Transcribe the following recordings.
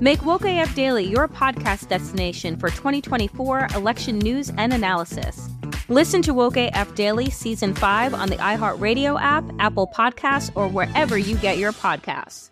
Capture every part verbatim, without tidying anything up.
Make Woke A F Daily your podcast destination for twenty twenty-four election news and analysis. Listen to Woke A F Daily Season five on the iHeartRadio app, Apple Podcasts, or wherever you get your podcasts.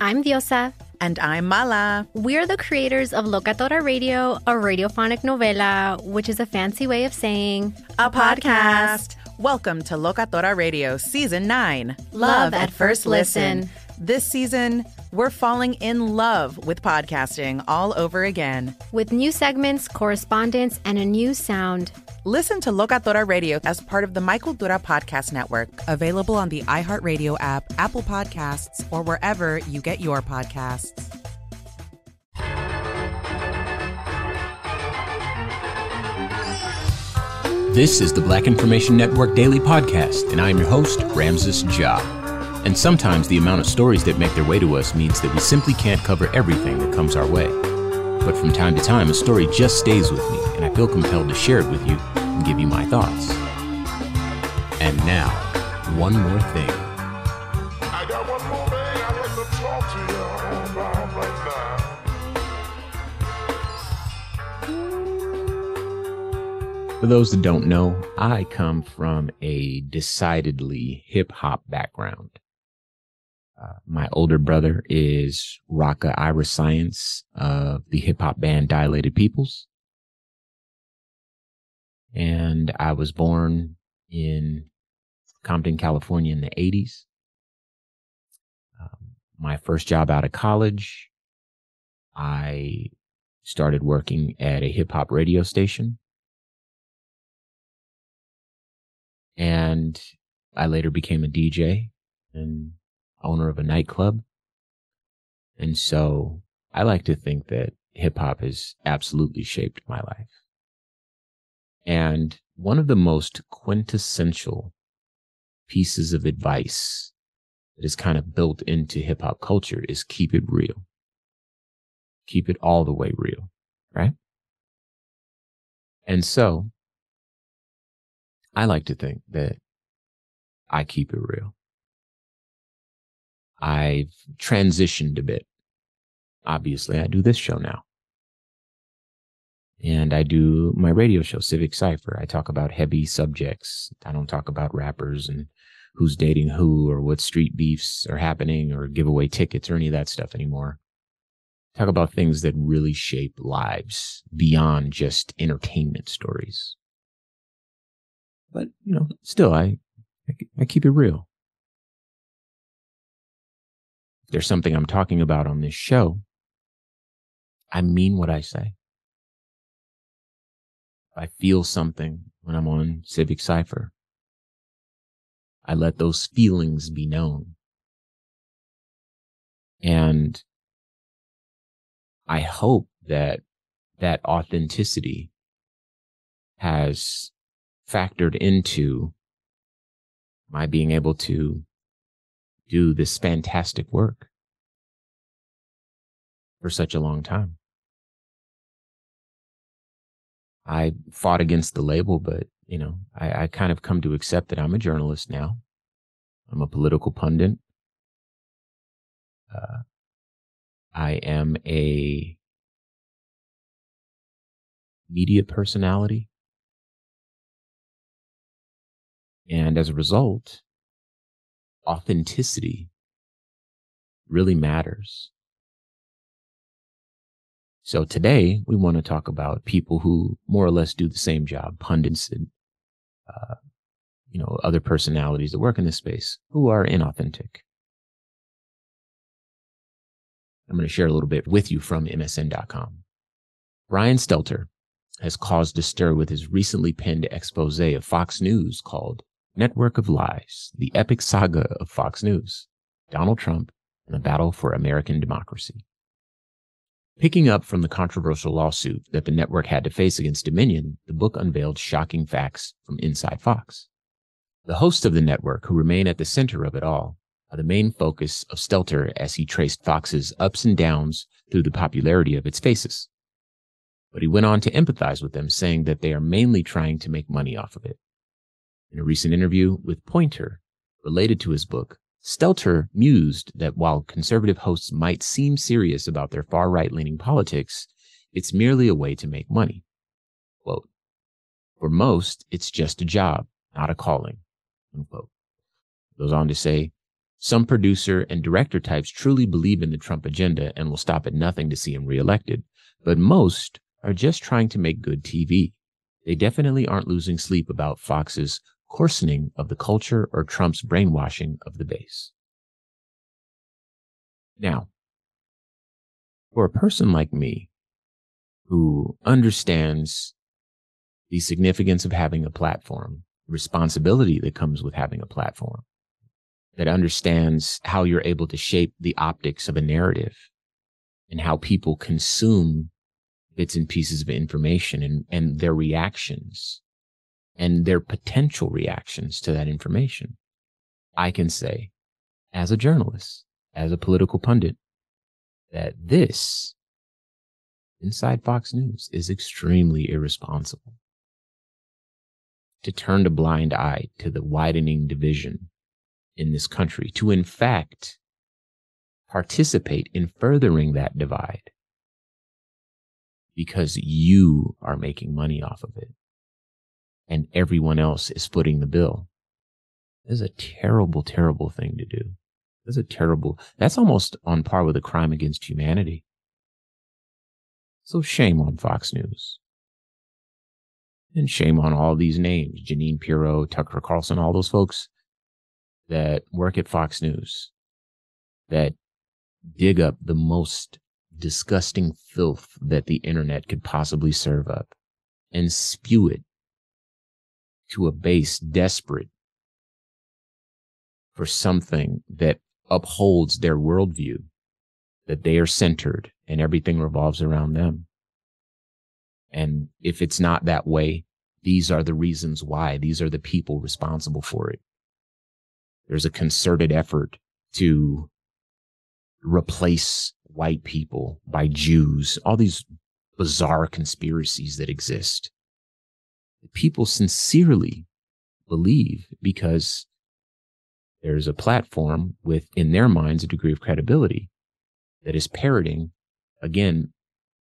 I'm Diosa. And I'm Mala. We're the creators of Locatora Radio, a radiophonic novela, which is a fancy way of saying a, a podcast. podcast. Welcome to Locatora Radio Season nine. Love, love at, at First Listen. listen. This season, we're falling in love with podcasting all over again. With new segments, correspondence, and a new sound. Listen to Locatora Radio as part of the Michael Dura Podcast Network. Available on the iHeartRadio app, Apple Podcasts, or wherever you get your podcasts. This is the Black Information Network Daily Podcast, and I'm your host, Ramses Ja. And sometimes the amount of stories that make their way to us means that we simply can't cover everything that comes our way. But from time to time, a story just stays with me, and I feel compelled to share it with you and give you my thoughts. And now, one more thing. I got one more thing I'd like to talk to you about right now. For those that don't know, I come from a decidedly hip-hop background. Uh, my older brother is Raka Ira Science of the hip hop band Dilated Peoples. And I was born in Compton, California in the eighties. Um, my first job out of college, I started working at a hip hop radio station. And I later became a D J and owner of a nightclub. And so I like to think that hip hop has absolutely shaped my life. And one of the most quintessential pieces of advice that is kind of built into hip hop culture is keep it real. Keep it all the way real, right? And so I like to think that I keep it real. I've transitioned a bit. Obviously, I do this show now. And I do my radio show, Civic Cipher. I talk about heavy subjects. I don't talk about rappers and who's dating who or what street beefs are happening or giveaway tickets or any of that stuff anymore. Talk about things that really shape lives beyond just entertainment stories. But, you know, still, I, I, I keep it real. There's something I'm talking about on this show, I mean what I say. I feel something when I'm on Civic Cipher. I let those feelings be known. And I hope that that authenticity has factored into my being able to do this fantastic work for such a long time. I fought against the label, but, you know, I, I kind of come to accept that I'm a journalist now. I'm a political pundit. Uh, I am a media personality. And as a result, authenticity really matters. So today we want to talk about people who more or less do the same job, pundits and uh, you know, other personalities that work in this space who are inauthentic. I'm going to share a little bit with you from M S N dot com. Brian Stelter has caused a stir with his recently penned expose of Fox News called Network of Lies, the Epic Saga of Fox News, Donald Trump, and the Battle for American Democracy. Picking up from the controversial lawsuit that the network had to face against Dominion, the book unveiled shocking facts from inside Fox. The hosts of the network, who remain at the center of it all, are the main focus of Stelter as he traced Fox's ups and downs through the popularity of its faces. But he went on to empathize with them, saying that they are mainly trying to make money off of it. In a recent interview with Poynter, related to his book, Stelter mused that while conservative hosts might seem serious about their far right-leaning politics, it's merely a way to make money. Quote, for most, it's just a job, not a calling. Unquote. Goes on to say, some producer and director types truly believe in the Trump agenda and will stop at nothing to see him reelected, but most are just trying to make good T V. They definitely aren't losing sleep about Fox's coarsening of the culture or Trump's brainwashing of the base. Now, for a person like me who understands the significance of having a platform, the responsibility that comes with having a platform, that understands how you're able to shape the optics of a narrative and how people consume bits and pieces of information and, and their reactions and their potential reactions to that information. I can say, as a journalist, as a political pundit, that this, inside Fox News, is extremely irresponsible. To turn a blind eye to the widening division in this country, to in fact participate in furthering that divide, because you are making money off of it and everyone else is footing the bill. This is a terrible, terrible thing to do. This is a terrible, that's almost on par with a crime against humanity. So shame on Fox News. And shame on all these names, Janine Pirro, Tucker Carlson, all those folks that work at Fox News, that dig up the most disgusting filth that the internet could possibly serve up and spew it to a base desperate for something that upholds their worldview, that they are centered and everything revolves around them. And if it's not that way, these are the reasons why. These are the people responsible for it. There's a concerted effort to replace white people by Jews, all these bizarre conspiracies that exist. People sincerely believe because there's a platform with, in their minds, a degree of credibility that is parroting, again,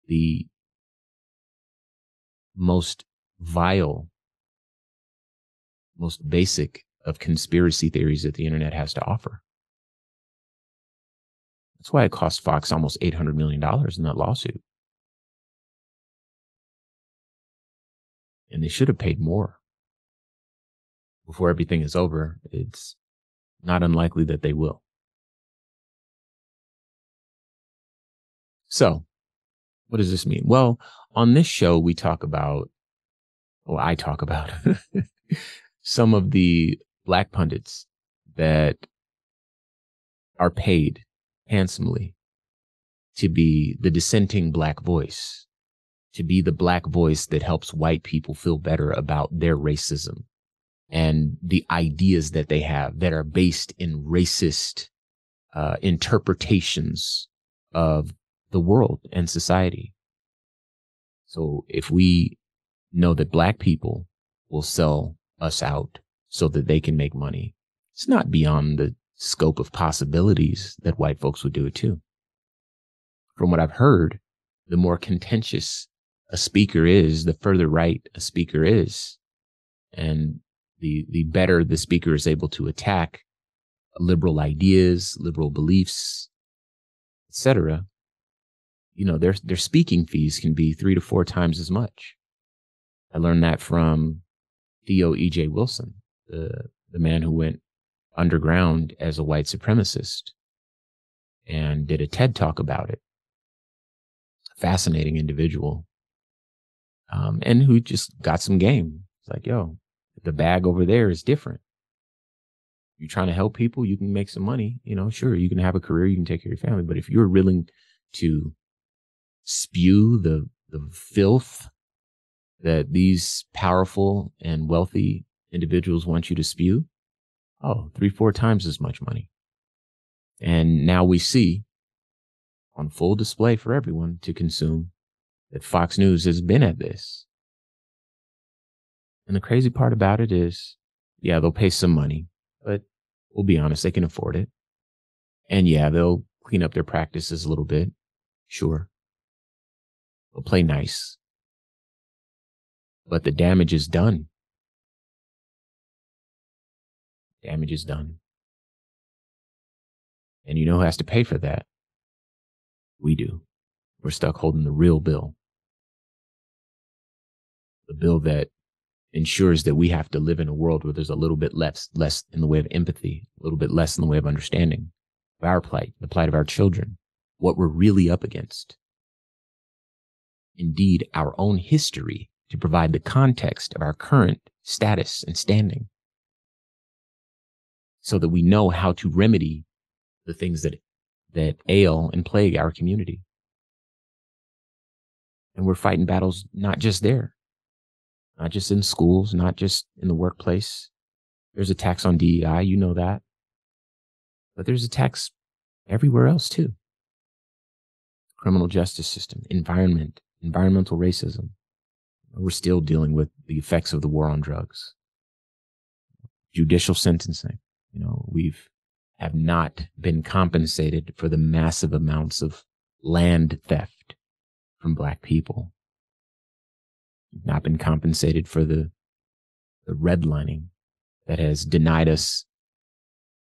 the most vile, most basic of conspiracy theories that the internet has to offer. That's why it cost Fox almost eight hundred million dollars in that lawsuit. And they should have paid more. Before everything is over, it's not unlikely that they will. So, what does this mean? Well, on this show, we talk about, or I talk about, some of the Black pundits that are paid handsomely to be the dissenting Black voice, to be the Black voice that helps white people feel better about their racism and the ideas that they have that are based in racist uh, interpretations of the world and society. So if we know that Black people will sell us out so that they can make money, it's not beyond the scope of possibilities that white folks would do it too. From what I've heard, the more contentious a speaker is, the further right a speaker is, and the the better the speaker is able to attack liberal ideas, liberal beliefs, et cetera. You know, their their speaking fees can be three to four times as much. I learned that from Theo E J Wilson, the the man who went underground as a white supremacist and did a TED talk about it. Fascinating individual, um, and who just got some game. It's like, yo, the bag over there is different. You're trying to help people, you can make some money. You know, sure, you can have a career, you can take care of your family. But if you're willing to spew the the filth that these powerful and wealthy individuals want you to spew, oh, three, four times as much money. And now we see on full display for everyone to consume that Fox News has been at this. And the crazy part about it is, yeah, they'll pay some money, but we'll be honest, they can afford it. And yeah, they'll clean up their practices a little bit. Sure. They'll play nice. But the damage is done. Damage is done. And you know who has to pay for that? We do. We're stuck holding the real bill. The bill that ensures that we have to live in a world where there's a little bit less, less in the way of empathy, a little bit less in the way of understanding of our plight, the plight of our children, what we're really up against. Indeed, our own history to provide the context of our current status and standing so that we know how to remedy the things that that ail and plague our community. And we're fighting battles not just there, not just in schools, not just in the workplace. There's attacks on D E I, you know that. But there's attacks everywhere else too. Criminal justice system, environment, environmental racism. We're still dealing with the effects of the war on drugs. Judicial sentencing, you know, we've have not been compensated for the massive amounts of land theft from Black people. Not been compensated for the, the redlining that has denied us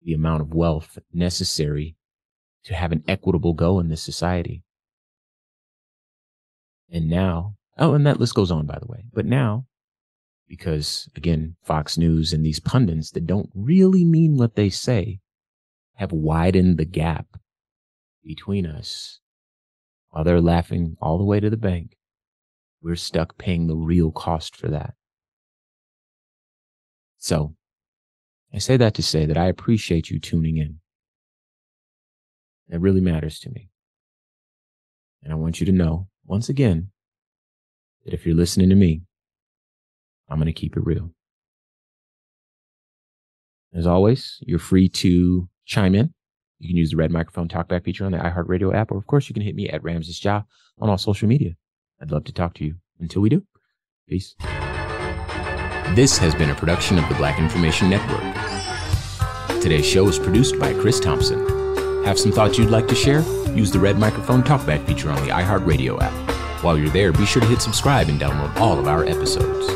the amount of wealth necessary to have an equitable go in this society. And now, oh, and that list goes on, by the way. But now, because again, Fox News and these pundits that don't really mean what they say have widened the gap between us. While they're laughing all the way to the bank, we're stuck paying the real cost for that. So, I say that to say that I appreciate you tuning in. That really matters to me. And I want you to know, once again, that if you're listening to me, I'm going to keep it real. As always, you're free to chime in. You can use the red microphone talkback feature on the iHeartRadio app, or of course you can hit me at Ramses Ja on all social media. I'd love to talk to you. Until we do, peace. This has been a production of the Black Information Network. Today's show is produced by Chris Thompson. Have some thoughts you'd like to share? Use the red microphone talkback feature on the iHeartRadio app. While you're there, be sure to hit subscribe and download all of our episodes.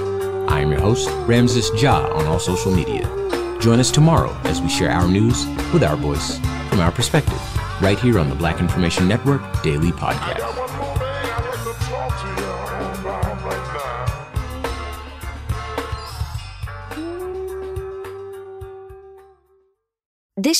I am your host, Ramses Ja, on all social media. Join us tomorrow as we share our news with our voice from our perspective, right here on the Black Information Network Daily Podcast. This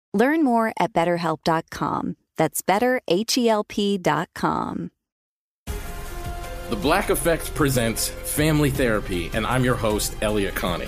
Learn more at better help dot com. That's better help dot com. The Black Effect presents Family Therapy, and I'm your host, Elliot Connie.